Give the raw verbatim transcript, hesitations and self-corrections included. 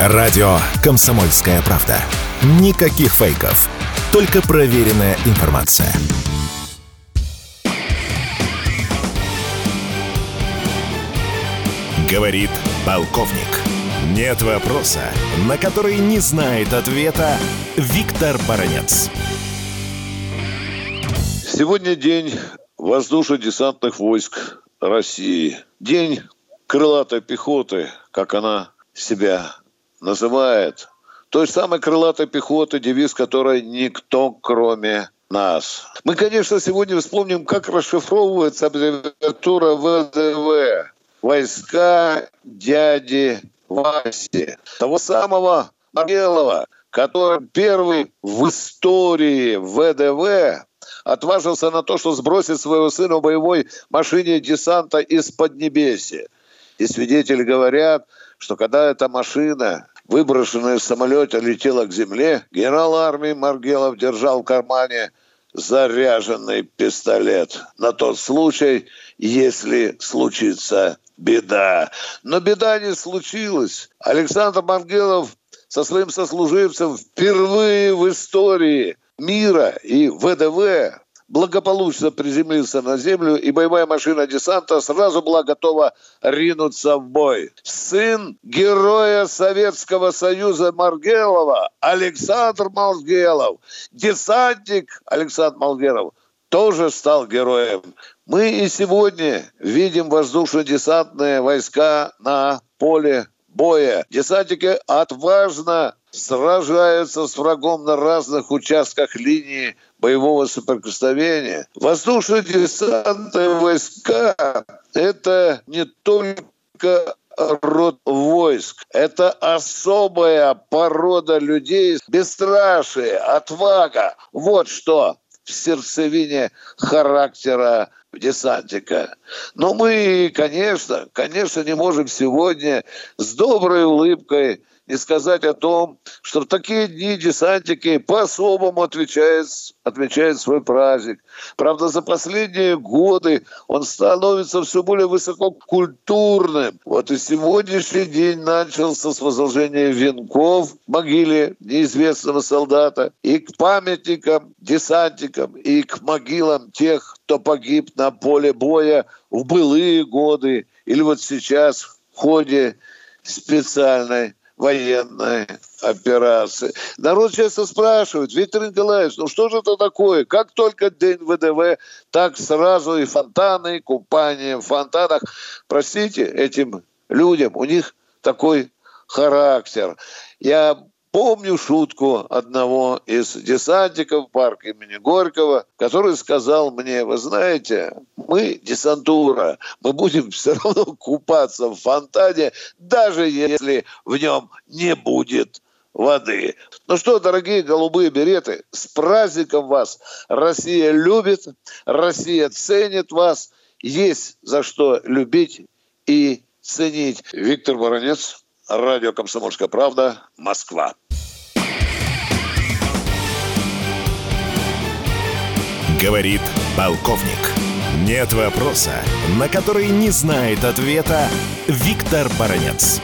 Радио «Комсомольская правда». Никаких фейков, только проверенная информация. Говорит полковник. Нет вопроса, на который не знает ответа Виктор Баранец. Сегодня день воздушно-десантных войск России. День крылатой пехоты, как она себя называет. Той самой крылатой пехоты, девиз которой «Никто, кроме нас». Мы, конечно, сегодня вспомним, как расшифровывается аббревиатура вэ дэ вэ. Войска дяди Васи. Того самого Маргелова, который первый в истории вэ дэ вэ отважился на то, что сбросит своего сына в боевой машине десанта из Поднебесья. И свидетели говорят, что когда эта машина, выброшенная из самолета, летела к земле, генерал армии Маргелов держал в кармане заряженный пистолет на тот случай, если случится беда. Но беда не случилась. Александр Маргелов со своим сослуживцем впервые в истории мира и вэ дэ вэ благополучно приземлился на землю, и боевая машина десанта сразу была готова ринуться в бой. Сын героя Советского Союза Маргелова, Александр Маргелов, десантник Александр Маргелов, тоже стал героем. Мы и сегодня видим воздушно-десантные войска на поле боя. Десантники отважно сражаются с врагом на разных участках линии боевого соприкосновения. Воздушно-десантные войска – это не только род войск. Это особая порода людей. Бесстрашие, отвага. Вот что в сердцевине характера десантника. Но мы, конечно, конечно, не можем сегодня с доброй улыбкой не сказать о том, что в такие дни десантники по-особому отвечают, отмечают свой праздник. Правда, за последние годы он становится все более высококультурным. Вот и сегодняшний день начался с возложения венков в могиле неизвестного солдата и к памятникам десантникам, и к могилам тех, кто погиб на поле боя в былые годы или вот сейчас в ходе специальной военной операции. Народ часто спрашивает: Виктор Николаевич, ну что же это такое? Как только день вэ дэ вэ, так сразу и фонтаны, и купание в фонтанах. Простите этим людям, у них такой характер. Я помню шутку одного из десантников в парке имени Горького, который сказал мне: вы знаете, мы десантура, мы будем все равно купаться в фонтане, даже если в нем не будет воды. Ну что, дорогие голубые береты, с праздником вас! Россия любит, Россия ценит вас. Есть за что любить и ценить. Виктор Баранец, Радио «Комсомольская правда», Москва. Говорит полковник. Нет вопроса, на который не знает ответа Виктор Баранец.